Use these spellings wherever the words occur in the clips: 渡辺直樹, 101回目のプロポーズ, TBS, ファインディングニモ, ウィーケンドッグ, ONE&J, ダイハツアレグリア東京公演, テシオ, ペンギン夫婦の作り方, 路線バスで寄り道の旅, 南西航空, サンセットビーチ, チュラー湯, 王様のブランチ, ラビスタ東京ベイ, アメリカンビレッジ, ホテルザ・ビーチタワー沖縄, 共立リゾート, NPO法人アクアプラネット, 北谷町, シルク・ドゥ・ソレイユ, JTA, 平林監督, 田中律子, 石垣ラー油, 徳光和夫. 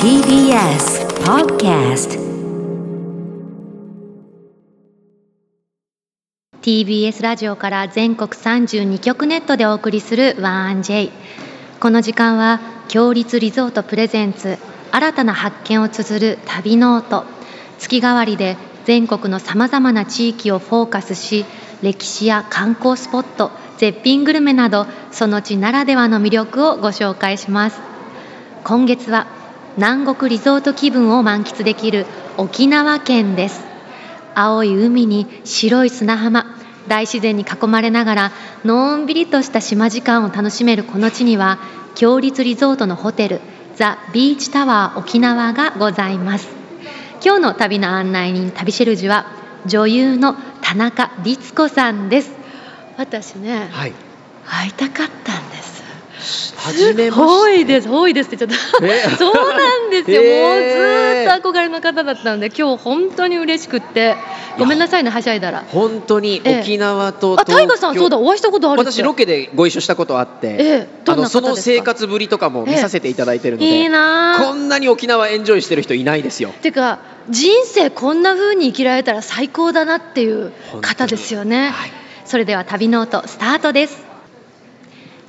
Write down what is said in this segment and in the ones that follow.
TBS Podcast。TBS ラジオから全国32局ネットでお送りする ONE&J。 この時間は共立リゾートプレゼンツ新たな発見を綴る旅ノート、月替わりで全国のさまざまな地域をフォーカスし、歴史や観光スポット、絶品グルメなどその地ならではの魅力をご紹介します。今月は南国リゾート気分を満喫できる沖縄県です。青い海に白い砂浜、大自然に囲まれながらのんびりとした島時間を楽しめるこの地には、共立リゾートのホテルザ・ビーチタワー沖縄がございます。今日の旅の案内人、旅シェルジュは女優の田中律子さんです。私ね、会いたかったんです。初めまして。多いですってちょっとそうなんですよ、もうずっと憧れの方だったので、今日本当に嬉しくって、ごめんなさいね、はしゃいだら。本当に沖縄と東京、タイガさん、そうだ、お会いしたことあるって。私ロケでご一緒したことあって、その生活ぶりとかも見させていただいてるので、いいな、こんなに沖縄エンジョイしてる人いないですよ。てか人生こんな風に生きられたら最高だなっていう方ですよね、それでは旅ノートスタートです。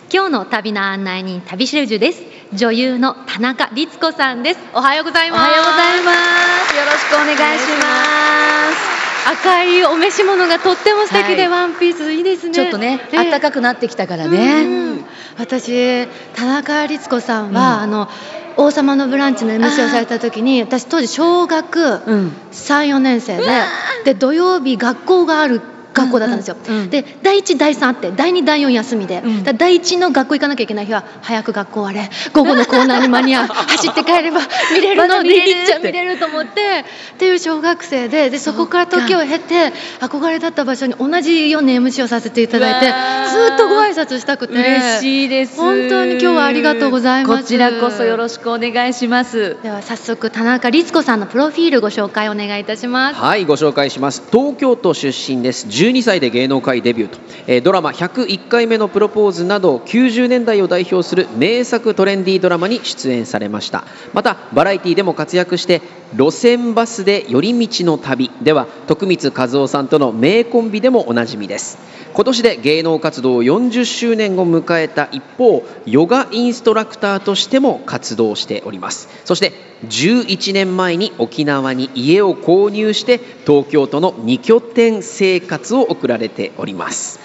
今日の旅の案内人、旅シェルジュです。女優の田中律子さんです。おはようございます。おはようございます。よろしくお願いします。赤いお召し物がとっても素敵で、ワンピースいいですね。ちょっとね、暖かくなってきたからね、私田中律子さんは、王様のブランチの MC をされた時に、私当時小学3、4年生で、土曜日学校がある学校だったんですよ、で第1第3あって、第2第4休みで、だ第1の学校行かなきゃいけない日は、早く学校終われ、午後のコーナーに間に合う、走って帰れば見れるので、いっちゃ見れると思ってっていう小学生 で、そこから時を経て憧れだった場所に同じように MC をさせていただいて、ずっとご挨拶したくて嬉しいです。本当に今日はありがとうございます。こちらこそよろしくお願いします。では早速、田中律子さんのプロフィールご紹介お願いいたします。はい、ご紹介します。東京都出身です。12歳で芸能界デビューと、ドラマ101回目のプロポーズなど90年代を代表する名作トレンディードラマに出演されました。またバラエティでも活躍して、路線バスで寄り道の旅では徳光和夫さんとの名コンビでもおなじみです。今年で芸能活動40周年を迎えた一方、ヨガインストラクターとしても活動しております。そして11年前に沖縄に家を購入して、東京都の2拠点生活を送られております。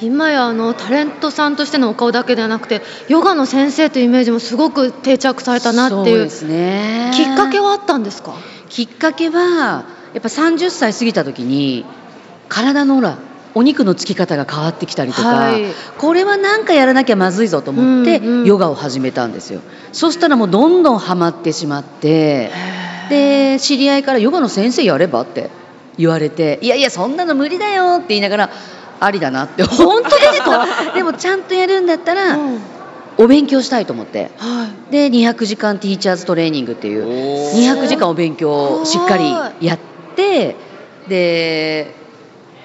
今やタレントさんとしてのお顔だけではなくて、ヨガの先生というイメージもすごく定着されたなっていう。そうですね。きっかけはあったんですか？きっかけはやっぱ30歳過ぎた時に、体のお肉のつき方が変わってきたりとか、これはなんかやらなきゃまずいぞと思って、ヨガを始めたんですよ。そしたらもうどんどんハマってしまって、で知り合いからヨガの先生やればって言われて、いやいやそんなの無理だよって言いながら、ありだなって。本当ですか？でもちゃんとやるんだったら、お勉強したいと思って、で200時間ティーチャーズトレーニングっていう、200時間お勉強をしっかりやって、で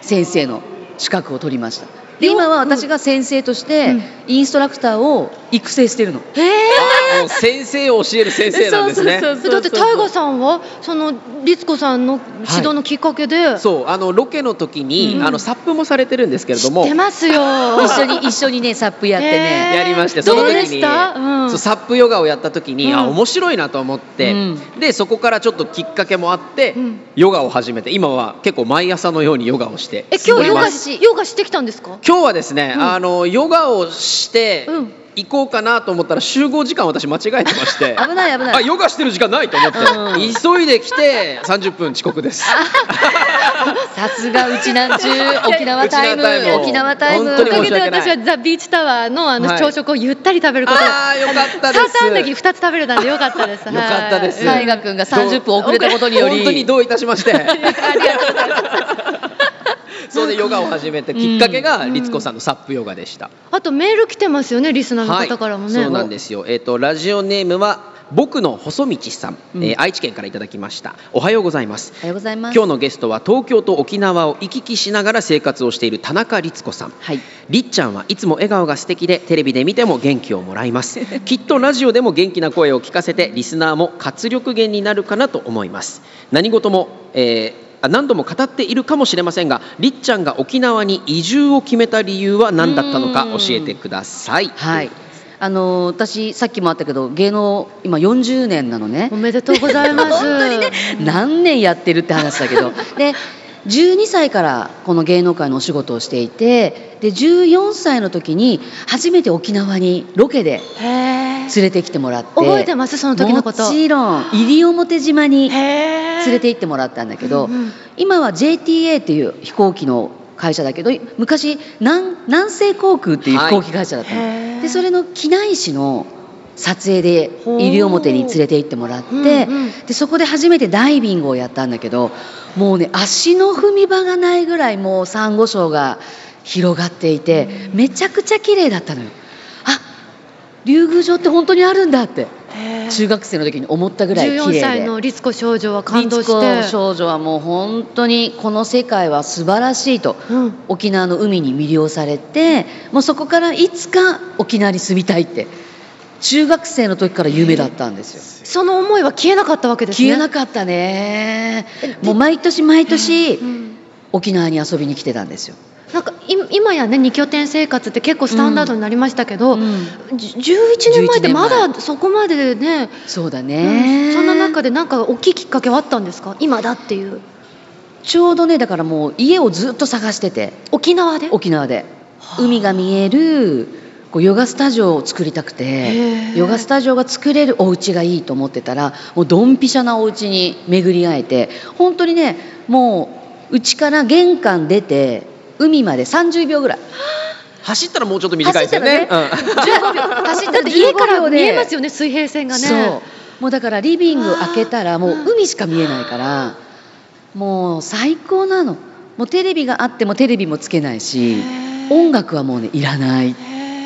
先生の資格を取りました。で今は私が先生としてインストラクターを育成してるの。先生を教える先生なんですね。だってタイガさんはその律子さんの指導のきっかけで、そうロケの時に、サップもされてるんですけれども。知ってますよ。一緒にね、サップやってね、やりまして、その時にサップヨガをやった時に、面白いなと思って、でそこからちょっときっかけもあって、ヨガを始めて、今は結構毎朝のようにヨガをしております。今日ヨガしてきたんですか？今日はですね、ヨガをして、行こうかなと思ったら、集合時間私間違えてまして、危ない、あ、ヨガしてる時間ないと思って、急いで来て30分遅刻です。さすがうちなんちゅう沖縄タイム。おかげで私はザ・ビーチタワー の朝食をゆったり食べること、よかったです。ササンだけ2つ食べれたんでよかったです。大河君が30分遅れたことにより、本当にどういたしまして。ありがとうございます。そうでヨガを始めたきっかけが律子さんのサップヨガでした。あとメール来てますよね、リスナーの方からもね。そうなんですよ。ラジオネームは僕の細道さん、愛知県からいただきました。おはようございます。おはようございます。今日のゲストは東京と沖縄を行き来しながら生活をしている田中律子さん、はい、りっちゃんはいつも笑顔が素敵でテレビで見ても元気をもらいますきっとラジオでも元気な声を聞かせてリスナーも活力源になるかなと思います。何事も、何度も語っているかもしれませんが、りっちゃんが沖縄に移住を決めた理由は何だったのか教えてください。はい、私さっきもあったけど芸能今40年なのね。おめでとうございます本当にね、何年やってるって話だけどで12歳からこの芸能界のお仕事をしていて、で14歳の時に初めて沖縄にロケで連れてきてもらって。覚えてますその時のこと。もちろん西表島に連れて行ってもらったんだけど、うんうん、今は JTA っていう飛行機の会社だけど、昔 南西航空っていう飛行機会社だったの、はい、でそれの機内誌の撮影で西表に連れて行ってもらって、うんうん、でそこで初めてダイビングをやったんだけど、もうね足の踏み場がないぐらいもうサンゴ礁が広がっていてめちゃくちゃ綺麗だったのよ。あ、竜宮城って本当にあるんだって中学生の時に思ったぐらい綺麗で、14歳の律子少女は感動して、律子少女はもう本当にこの世界は素晴らしいと、うん、沖縄の海に魅了されて、もうそこからいつか沖縄に住みたいって中学生の時から夢だったんですよ。その思いは消えなかったわけですね。消えなかったね。もう毎年毎年沖縄に遊びに来てたんですよ。なんか今やね2拠点生活って結構スタンダードになりましたけど、うんうん、11年前ってまだそこまでね。そうだね、うん、そんな中でなんか大きいきっかけはあったんですか？今だっていうちょうどね、だからもう家をずっと探してて、沖縄で海が見えるこうヨガスタジオを作りたくて、ヨガスタジオが作れるお家がいいと思ってたら、もうドンピシャなお家に巡り会えて、本当にねもううちから玄関出て海まで30秒ぐらい。走ったらもうちょっと短いですよね。走ったって家から見えますよね、水平線がね。そうもうだからリビング開けたらもう海しか見えないからもう最高なの。もうテレビがあってもテレビもつけないし、音楽はもうねいらない。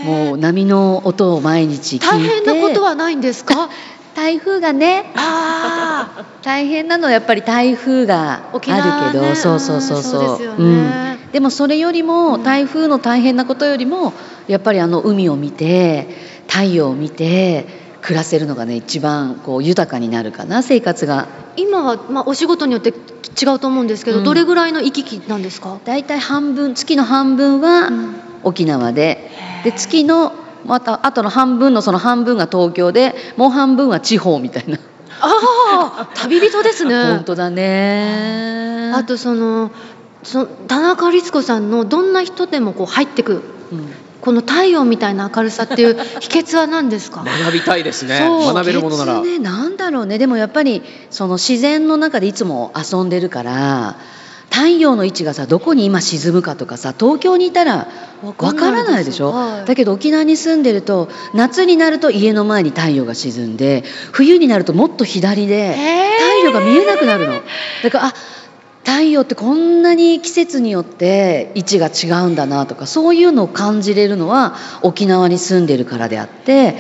もう波の音を毎日聞いて。大変なことはないんですか？台風がね、あ大変なのはやっぱり台風があるけど、ね、そうですよね、うん、でもそれよりも台風の大変なことよりもやっぱりあの海を見て太陽を見て暮らせるのがね一番こう豊かになるかな、生活が。今は、まあ、お仕事によって違うと思うんですけど、うん、どれぐらいの行き来なんですか？だいたい月の半分は沖縄で、で月のまたあとの半分のその半分が東京で、もう半分は地方みたいな。ああ旅人ですね本当だね。あとその田中律子さんのどんな人でもこう入ってく、うん、この太陽みたいな明るさっていう秘訣は何ですか？学びたいですね。学べるものなら、ね、なんだろうね。でもやっぱりその自然の中でいつも遊んでるから、太陽の位置がさどこに今沈むかとかさ、東京にいたらわからないでしょ、はい、だけど沖縄に住んでると夏になると家の前に太陽が沈んで、冬になるともっと左で太陽が見えなくなるの。だからあ太陽ってこんなに季節によって位置が違うんだなとか、そういうのを感じれるのは沖縄に住んでるからであって、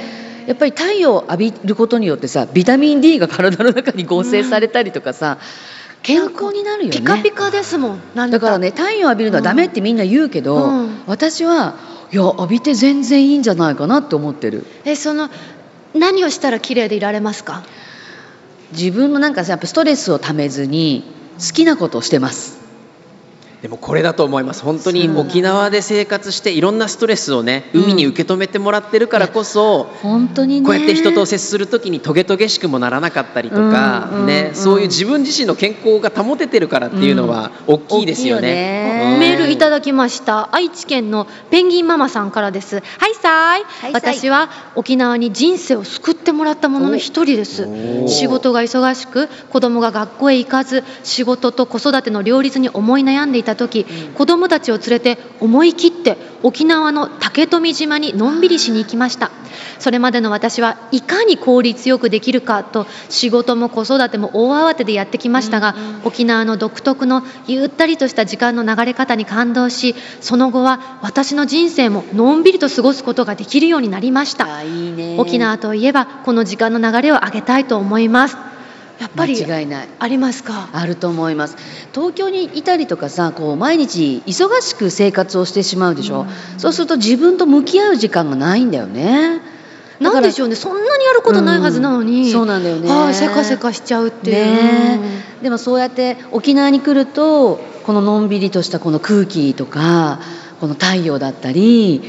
やっぱり太陽を浴びることによってさビタミン D が体の中に合成されたりとかさ、うん健康になるよね。ピカピカですもん。だからね太陽浴びるのはダメってみんな言うけど、うんうん、私はいや浴びて全然いいんじゃないかなって思ってる。何をしたら綺麗でいられますか？自分のなんかやっぱストレスをためずに好きなことをしてます。でもこれだと思います。本当に沖縄で生活していろんなストレスをね海に受け止めてもらってるからこそ、うん、本当にねこうやって人と接するときにトゲトゲしくもならなかったりとか、うんうんうん、ね、そういう自分自身の健康が保ててるからっていうのは大きいですよね、うん、大きいよね、うん、メールいただきました。愛知県のペンギンママさんからです。はいさい、はい、私は沖縄に人生を救ってもらったものの一人です。仕事が忙しく子供が学校へ行かず、仕事と子育ての両立に思い悩んでいたた時、子どもたちを連れて思い切って沖縄の竹富島にのんびりしに行きました。それまでの私はいかに効率よくできるかと仕事も子育ても大慌てでやってきましたが、沖縄の独特のゆったりとした時間の流れ方に感動し、その後は私の人生ものんびりと過ごすことができるようになりました。いいね、沖縄といえばこの時間の流れを上げたいと思います。やっぱり間違いない。ありますか？あると思います。東京にいたりとかさ、こう毎日忙しく生活をしてしまうでしょ、そうすると自分と向き合う時間がないんだよね。なんでしょうね、そんなにやることないはずなのに、そうなんだよね、せかせかしちゃうっていう、ね、でもそうやって沖縄に来るとこののんびりとしたこの空気とかこの太陽だったり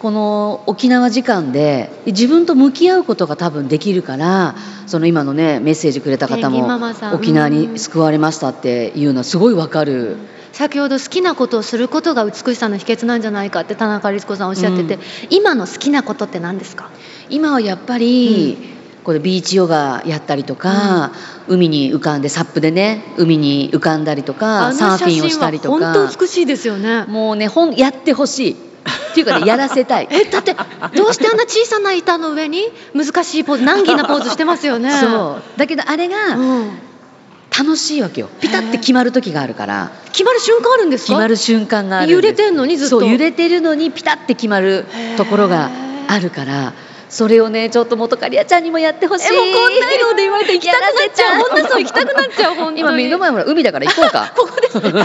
この沖縄時間で自分と向き合うことが多分できるから、その今のねメッセージくれた方も沖縄に救われましたっていうのはすごいわかる。先ほど好きなことをすることが美しさの秘訣なんじゃないかって田中律子さんおっしゃってて、今の好きなことって何ですか？今はやっぱり、これビーチヨガやったりとか、海に浮かんでサップでね海に浮かんだりとかサーフィンをしたりとか。本当美しいですよね。もうね本やってほしいっていうかね、やらせたいだってどうしてあんな小さな板の上に難しいポーズ難儀なポーズしてますよね。そうだけどあれが、楽しいわけよ。ピタって決まる時があるから。決まる瞬間あるんですか？決まる瞬間があるんです。揺れてるのにずっと。そう揺れてるのにピタって決まるところがあるから、それをねちょっと元カリアちゃんにもやってほしい。もうこんなので言われて行きたくなっちゃう。本当そう行きたくなっちゃう。本当に今目の前ほら海だから行こうか。ここですビー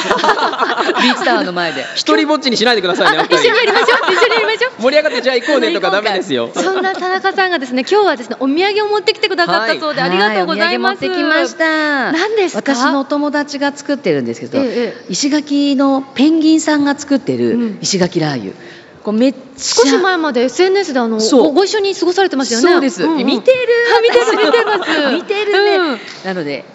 チタワーの前で一人ぼっちにしないでくださいね。一緒にやりましょう。一緒にやりましょう。盛り上がってじゃあ行こうねとかダメですよ。そんな田中さんがですね今日はですねお土産を持ってきてくださったそうで、ありがとうございます。お土産持ってきました。何ですか？私のお友達が作ってるんですけど、石垣のペンギンさんが作ってる石垣ラー油。めっちゃ少し前まで SNS でご一緒に過ごされてますよね。そうです、見てる見てるね、なので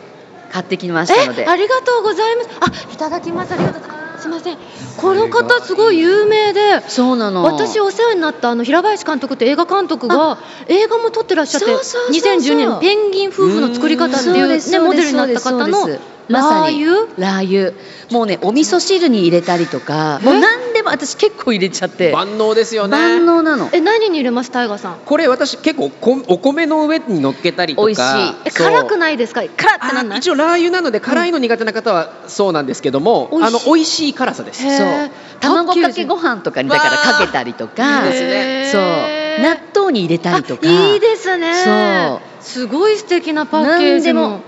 買ってきましたので。ありがとうございます。あ、いただきます。ありがとうございます。すみません、この方すごい有名で。そうなの。私お世話になった平林監督って映画監督が映画も撮ってらっしゃって、2012年のペンギン夫婦の作り方っていうねモデルになった方のラー油。ラー油もうねお味噌汁に入れたりとか、もう何でも私結構入れちゃって。万能ですよね。万能なの。何に入れます？タイガーさんこれ私結構お米の上に乗っけたりとか。美味しい。辛くないですか？辛ってなんない？一応ラー油なので辛いの苦手な方はそうなんですけども、美味しい辛さです。そう卵かけご飯とかにだからかけたりとか。いいですね。そう納豆に入れたりとか。いいですね。そうすごい素敵なパッケージも。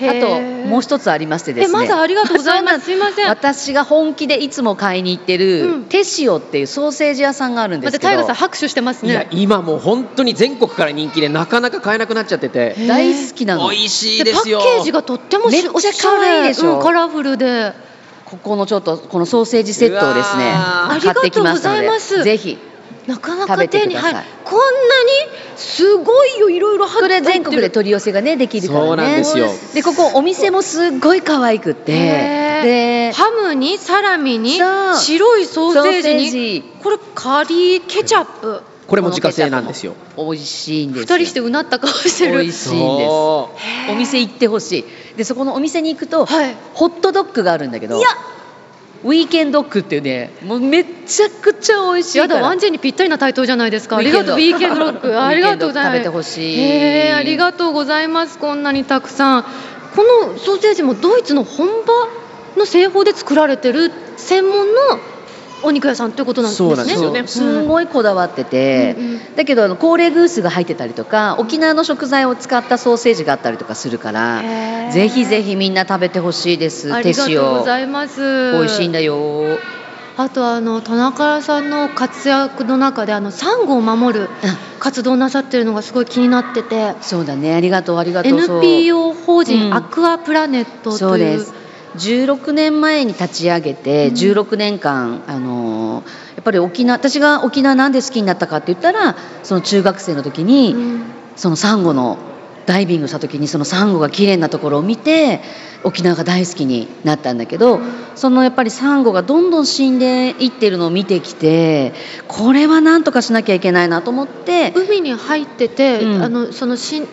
あともう一つありましてですね。まずありがとうございます。すいません、私が本気でいつも買いに行ってるテシオっていうソーセージ屋さんがあるんですけど。タイガさん拍手してますね。いや今もう本当に全国から人気でなかなか買えなくなっちゃってて。大好きなの。美味しいですよ。パッケージがとってもおしゃれでしょ。カラフルでここのちょっとこのソーセージセットをですね買ってきましたので、ぜひなかなか食べてください。こんなにすごいよ、いろいろ入ってる。これ全国で取り寄せがねできるからね。そうなんですよ。でここお店もすごい可愛くて、でハムにサラミに白いソーセージにこれカリーケチャップ。これも自家製なんですよ。美味しいんですよ。2人してうなった顔してる。美味しいんです。お店行ってほしい。でそこのお店に行くとホットドッグがあるんだけど、いやウィーケンドッグっていうね、もうめちゃくちゃ美味しいから。やだ、ONE&Jにぴったりな台頭じゃないですか。ありがとう。ウィーケンドッグありがとうございます。食べてほしい。ありがとうございます。こんなにたくさん。このソーセージもドイツの本場の製法で作られてる専門のお肉屋さんということなんですね。そうなんですよね。すごいこだわってて、だけど高齢グースが入ってたりとか沖縄の食材を使ったソーセージがあったりとかするから、ぜひぜひみんな食べてほしいです。ありがとうございます。美味しいんだよ。あと田中さんの活躍の中でサンゴを守る活動をなさってるのがすごい気になってて。そうだね。ありがとうありがとう。 NPO 法人アクアプラネットという。そうです。16年前に立ち上げて16年間、やっぱり私が沖縄なんで好きになったかって言ったら、その中学生の時にそのサンゴのダイビングした時にそのサンゴが綺麗なところを見て沖縄が大好きになったんだけど、そのやっぱりサンゴがどんどん死んでいってるのを見てきて、これはなんとかしなきゃいけないなと思って、海に入ってて、その死ん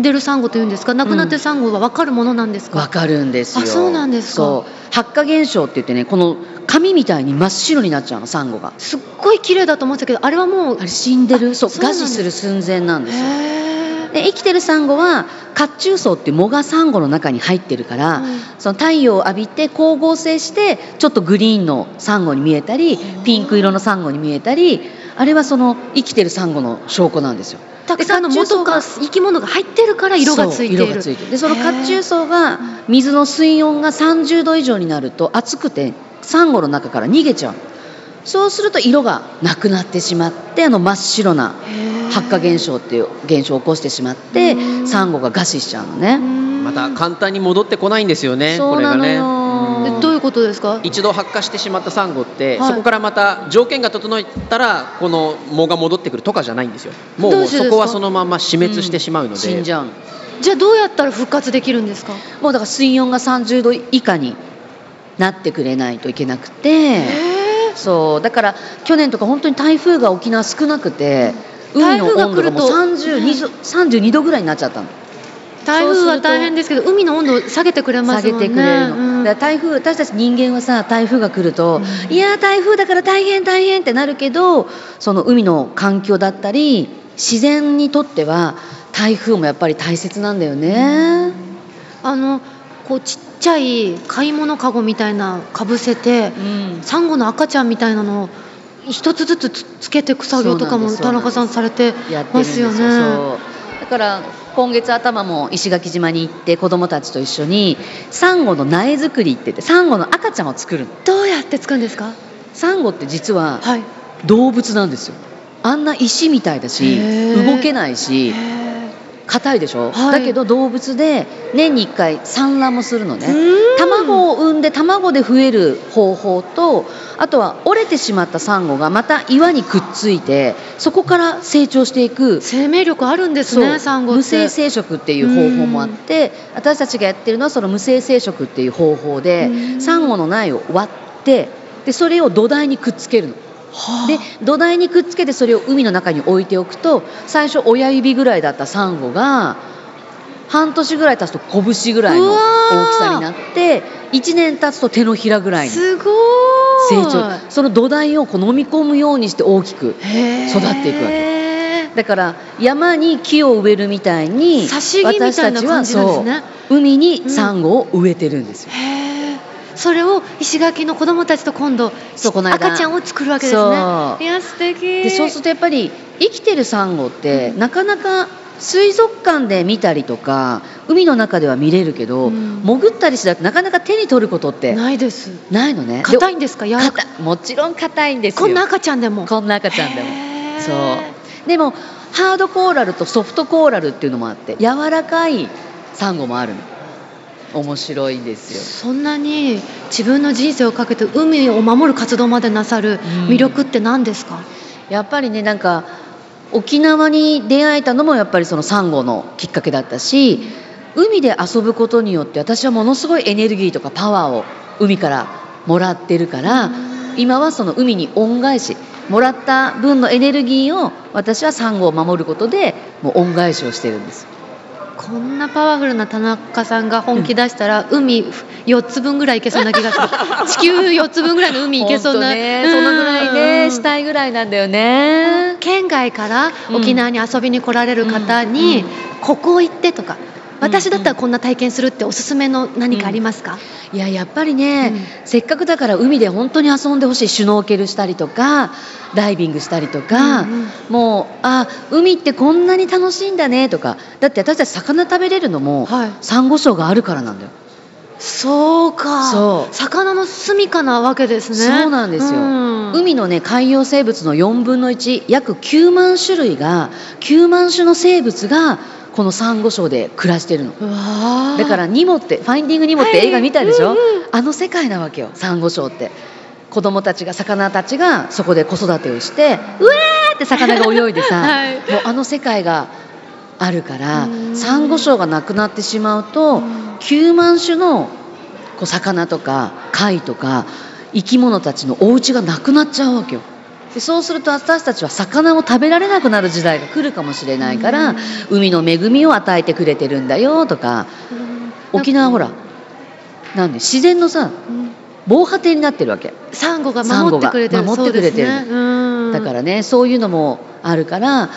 でるサンゴというんですか、亡くなってるサンゴは分かるものなんですか？分かるんですよ。あ、そうなんですか。そう、白化現象って言ってね、この紙みたいに真っ白になっちゃうの、サンゴが。すっごい綺麗だと思ってたけど、あれはもうあれ死んでる。そう、餓死する寸前なんですよ。で、生きてるサンゴは褐虫藻って藻がサンゴの中に入ってるから、その太陽を浴びて光合成してちょっとグリーンのサンゴに見えたりピンク色のサンゴに見えたり、あれはその生きてるサンゴの証拠なんですよ。たくさんの藻とか生き物が入ってるから色がついている。そう、色がついてる。で、その褐虫藻が水の水温が30度以上になると熱くてサンゴの中から逃げちゃう。そうすると色がなくなってしまって、真っ白な白化現象っていう現象を起こしてしまって、サンゴが餓死しちゃうのね。また簡単に戻ってこないんですよね。そうなのよ。これがね、どういうことですか？一度白化してしまったサンゴって、そこからまた条件が整ったらこの藻が戻ってくるとかじゃないんですよ。もうそこはそのまま死滅してしまうので、死んじゃう。じゃあどうやったら復活できるんですか？もうだから水温が30度以下になってくれないといけなくて、そうだから去年とか本当に台風が沖縄少なくて、海の温度がもう32度ぐらいになっちゃったの。台風は大変ですけど、海の温度を下げてくれますもんね。下げてくれるの、だから台風、私たち人間はさ、台風が来ると、いや台風だから大変大変ってなるけど、その海の環境だったり自然にとっては台風もやっぱり大切なんだよね。こうちっちゃい買い物かごみたいなかぶせて、サンゴの赤ちゃんみたいなのを一つずつつけていく作業とかも田中さんされてますよね。そうだから今月頭も石垣島に行って子どもたちと一緒にサンゴの苗作りって言って、サンゴの赤ちゃんを作るの。どうやって作るんですか？サンゴって実は動物なんですよ。あんな石みたいだし動けないし硬いでしょ、だけど動物で年に1回産卵もするのね。卵を産んで卵で増える方法と、あとは折れてしまったサンゴがまた岩にくっついてそこから成長していく。生命力あるんですね、サンゴって。無性生殖っていう方法もあって、私たちがやってるのはその無性生殖っていう方法で、サンゴの苗を割って、でそれを土台にくっつけるの。で土台にくっつけてそれを海の中に置いておくと、最初親指ぐらいだったサンゴが半年ぐらい経つと拳ぐらいの大きさになって、1年経つと手のひらぐらいの成長。その土台をこう飲み込むようにして大きく育っていくわけ。だから山に木を植えるみたいに、私たちはそう海にサンゴを植えてるんですよ。それを石垣の子どもたちと今度赤ちゃんを作るわけですね。いや素敵。でそうするとやっぱり生きてるサンゴって、なかなか水族館で見たりとか海の中では見れるけど、潜ったりしなくてなかなか手に取ることってないです。ないのね。硬いんですか？もちろん硬いんですよ。こんな赤ちゃんでもそう。でもハードコーラルとソフトコーラルっていうのもあって、柔らかいサンゴもあるの。面白いんですよ。そんなに自分の人生をかけて海を守る活動までなさる魅力って何ですか？やっぱりね、なんか沖縄に出会えたのもやっぱりそのサンゴのきっかけだったし、海で遊ぶことによって私はものすごいエネルギーとかパワーを海からもらってるから、今はその海に恩返し、もらった分のエネルギーを私はサンゴを守ることでもう恩返しをしてるんです。こんなパワフルな田中さんが本気出したら、海4つ分ぐらい行けそうな気がする。地球4つ分ぐらいの海行けそうな、そのぐらいね、したいぐらいなんだよね。県外から沖縄に遊びに来られる方に、ここ行ってとか、私だったらこんな体験するっておすすめの何かありますか？いや、やっぱりね、せっかくだから海で本当に遊んでほしい。シュノーケルしたりとかダイビングしたりとか、もう海ってこんなに楽しいんだねとか。だって私たち魚食べれるのも、サンゴ礁があるからなんだよ。そうか。そう。魚の住処なわけですね。そうなんですよ。海のね、海洋生物の4分の1、約9万種類が9万種の生物がこのサンゴ礁で暮らしてるの。だからニモって、ファインディングニモって映画見たでしょ、あの世界なわけよ、サンゴ礁って。子供たちが、魚たちがそこで子育てをして、うえーって魚が泳いでさ、もうあの世界があるから、サンゴ礁がなくなってしまうと9万種のこう魚とか貝とか生き物たちのお家がなくなっちゃうわけよ。でそうすると私たちは魚を食べられなくなる時代が来るかもしれないから、海の恵みを与えてくれてるんだよとか、沖縄ほらなんで自然のさ防波堤になってるわけ、サンゴが守ってくれてる、そうですね、だからね、そういうのもあるから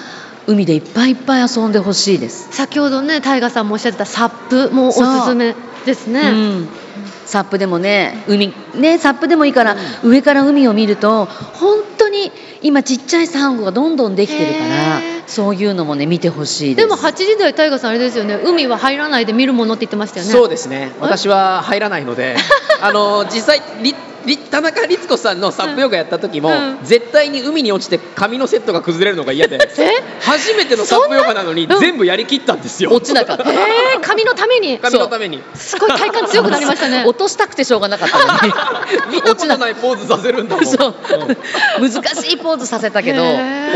海でいっぱいいっぱい遊んでほしいです。先ほどねタイガさんもおっしゃってたサップもおすすめですね、うん、サップでもね、海ね、サップでもいいから、うん、上から海を見ると本当に今ちっちゃいサンゴがどんどんできてるから、そういうのもね見てほしいです。でも8時台タイガさんあれですよね、海は入らないで見るものって言ってましたよね。そうですね、私は入らないので実際田中律子さんのサップヨガやった時も、絶対に海に落ちて髪のセットが崩れるのが嫌で初めてのサップヨガなのに全部やりきったんですよ、落ちなかった。髪のために、髪のためにすごい体感強くなりましたね落としたくてしょうがなかったのに見たことないポーズさせるんだもんそう、うん、難しいポーズさせたけど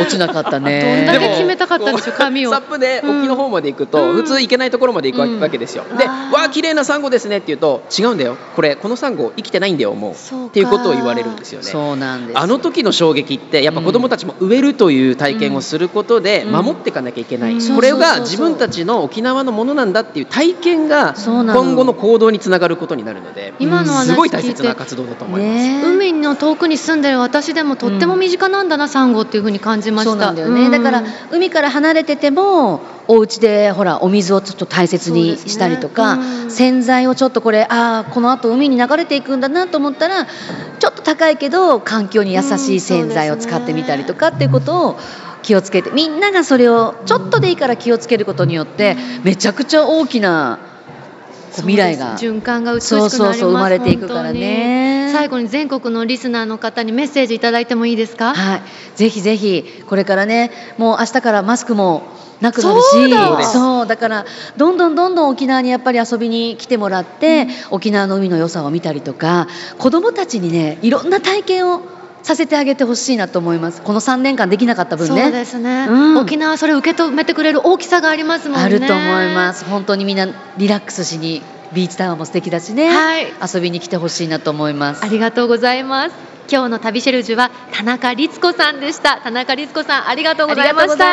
落ちなかったね。どんだけ決めたかったんでしょう、髪を。サップで沖の方まで行くと、普通行けないところまで行くわけですよ、で、わあ綺麗なサンゴですねって言うと、違うんだよこのサンゴ生きてないんだよもうっていうことを言われるんですよね。そうなんですよ。あの時の衝撃ってやっぱ子どもたちも植えるという体験をすることで守っていかなきゃいけない、これが自分たちの沖縄のものなんだっていう体験が今後の行動につながることになるので、今の話聞いてすごい大切な活動だと思います、海の遠くに住んでる私でもとっても身近なんだな、サンゴっていう風に感じました。そうなんだよね、だから海から離れててもお家でほらお水をちょっと大切にしたりとか、洗剤をちょっとこの後海に流れていくんだなと思ったらちょっと高いけど環境に優しい洗剤を使ってみたりとかっていうことを気をつけて、みんながそれをちょっとでいいから気をつけることによってめちゃくちゃ大きな未来が、循環が美しくなります。そう生まれていくからね。最後に全国のリスナーの方にメッセージいただいてもいいですか。はい、ぜひぜひこれからね、もう明日からマスクもなくなるし、そうだからどんどん沖縄にやっぱり遊びに来てもらって、沖縄の海の良さを見たりとか、子どもたちにねいろんな体験をさせてあげてほしいなと思います。この3年間できなかった分ね。そうですね、沖縄はそれを受け止めてくれる大きさがありますもんね。あると思います。本当にみんなリラックスしに、ビーチタワーも素敵だしね、遊びに来てほしいなと思います。ありがとうございます。今日の旅シェルジュは田中律子さんでした。田中律子さん、ありがとうございました。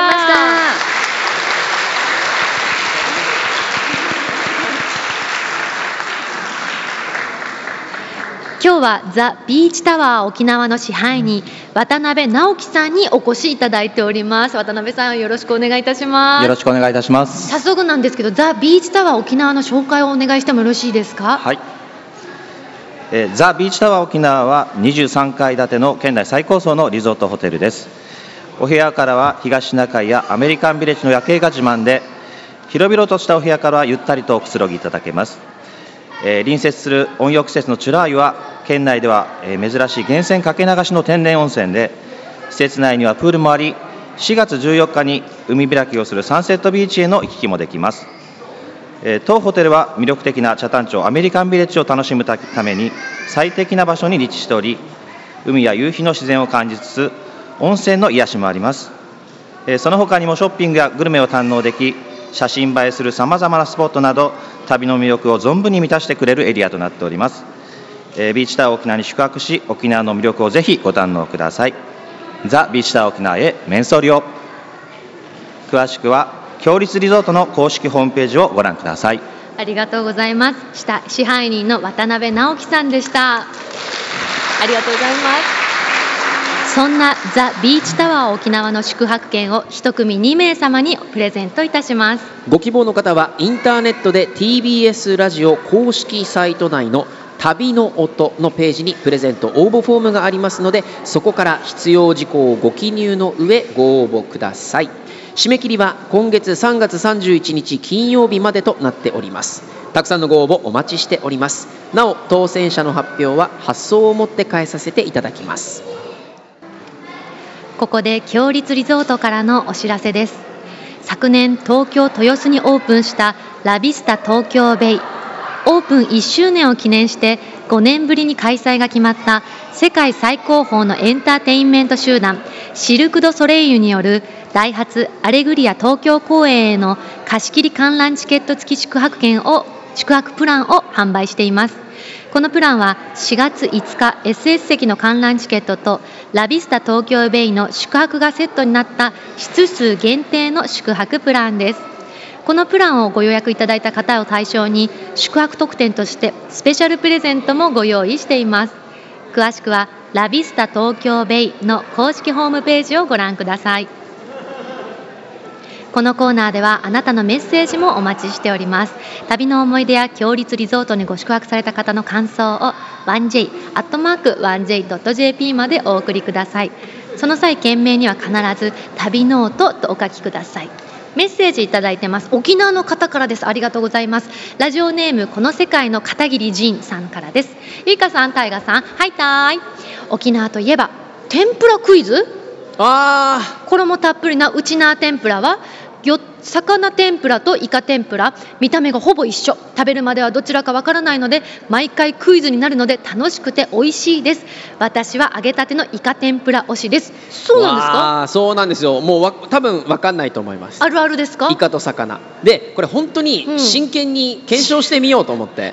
今日はザ・ビーチタワー沖縄の支配人、渡辺直樹さんにお越しいただいております。渡辺さん、よろしくお願いいたします。よろしくお願いいたします。早速なんですけど、ザ・ビーチタワー沖縄の紹介をお願いしてもよろしいですか。はい、ザ・ビーチタワー沖縄は23階建ての県内最高層のリゾートホテルです。お部屋からは東シナ海やアメリカンビレッジの夜景が自慢で、広々としたお部屋からはゆったりとおくつろぎいただけます。隣接する温浴施設のチュラー湯は県内では珍しい源泉かけ流しの天然温泉で、施設内にはプールもあり、4月14日に海開きをするサンセットビーチへの行き来もできます。当ホテルは魅力的な北谷町アメリカンビレッジを楽しむために最適な場所に立地しており、海や夕日の自然を感じつつ温泉の癒しもあります。その他にもショッピングやグルメを堪能でき、写真映えするさまざまなスポットなど旅の魅力を存分に満たしてくれるエリアとなっております。ビーチタワー沖縄に宿泊し、沖縄の魅力をぜひご堪能ください。ザ・ビーチタワー沖縄へメンソーリオ。詳しくは強立リゾートの公式ホームページをご覧ください。ありがとうございます。支配人の渡辺直樹さんでした。ありがとうございます。そんなザ・ビーチタワー沖縄の宿泊券を1組2名様にプレゼントいたします。ご希望の方はインターネットで TBS ラジオ公式サイト内の旅の音のページにプレゼント応募フォームがありますので、そこから必要事項をご記入の上ご応募ください。締め切りは今月3月31日金曜日までとなっております。たくさんのご応募お待ちしております。なお当選者の発表は発送をもって返させていただきます。ここで強立リゾートからのお知らせです。昨年東京豊洲にオープンしたラビスタ東京ベイ、オープン1周年を記念して5年ぶりに開催が決まった世界最高峰のエンターテインメント集団シルク・ドゥ・ソレイユによるダイハツアレグリア東京公演への貸し切り観覧チケット付き宿泊プランを販売しています。このプランは4月5日 SS 席の観覧チケットとラビスタ東京ベイの宿泊がセットになった室数限定の宿泊プランです。このプランをご予約いただいた方を対象に宿泊特典としてスペシャルプレゼントもご用意しています。詳しくはラビスタ東京ベイの公式ホームページをご覧ください。このコーナーではあなたのメッセージもお待ちしております。旅の思い出や共立リゾートにご宿泊された方の感想を ONE&J@ONE&J.jp までお送りください。その際件名には必ず旅ノートとお書きください。メッセージいただいてます。沖縄の方からです。ありがとうございます。ラジオネームこの世界の片桐仁さんからです。ゆいかさん、たいがさん、はいたい。沖縄といえば天ぷらクイズ。衣たっぷりなうちなー天ぷらは魚天ぷらとイカ天ぷら、見た目がほぼ一緒。食べるまではどちらかわからないので毎回クイズになるので楽しくて美味しいです。私は揚げたてのイカ天ぷら推しです。そうなんですか。そうなんですよ。もう多分わかんないと思います。あるあるですか。イカと魚で、これ本当に真剣に検証してみようと思って、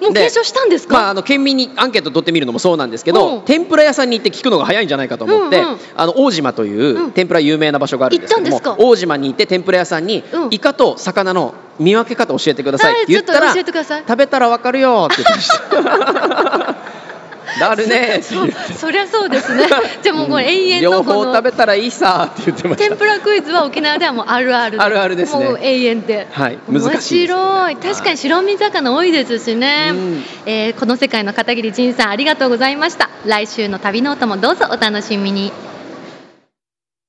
もう検証したんですか。県民にアンケート取ってみるのもそうなんですけど、天ぷら屋さんに行って聞くのが早いんじゃないかと思って、大島という天ぷら有名な場所があるんですけども、大島に行って天ぷら屋さんにイカと魚の見分け方教えてくださいって言ったら、食べたら分かるよって言ってましただるね。そりゃそうですね。じゃあもうこれ永遠のこの両方食べたらいいさって言ってました。天ぷらクイズは沖縄ではもうあるある。あるあるですね。もう永遠で。はい。難しいですね。面白い。確かに白身魚多いですしね。この世界の片桐仁さん、ありがとうございました。来週の旅ノートもどうぞお楽しみに。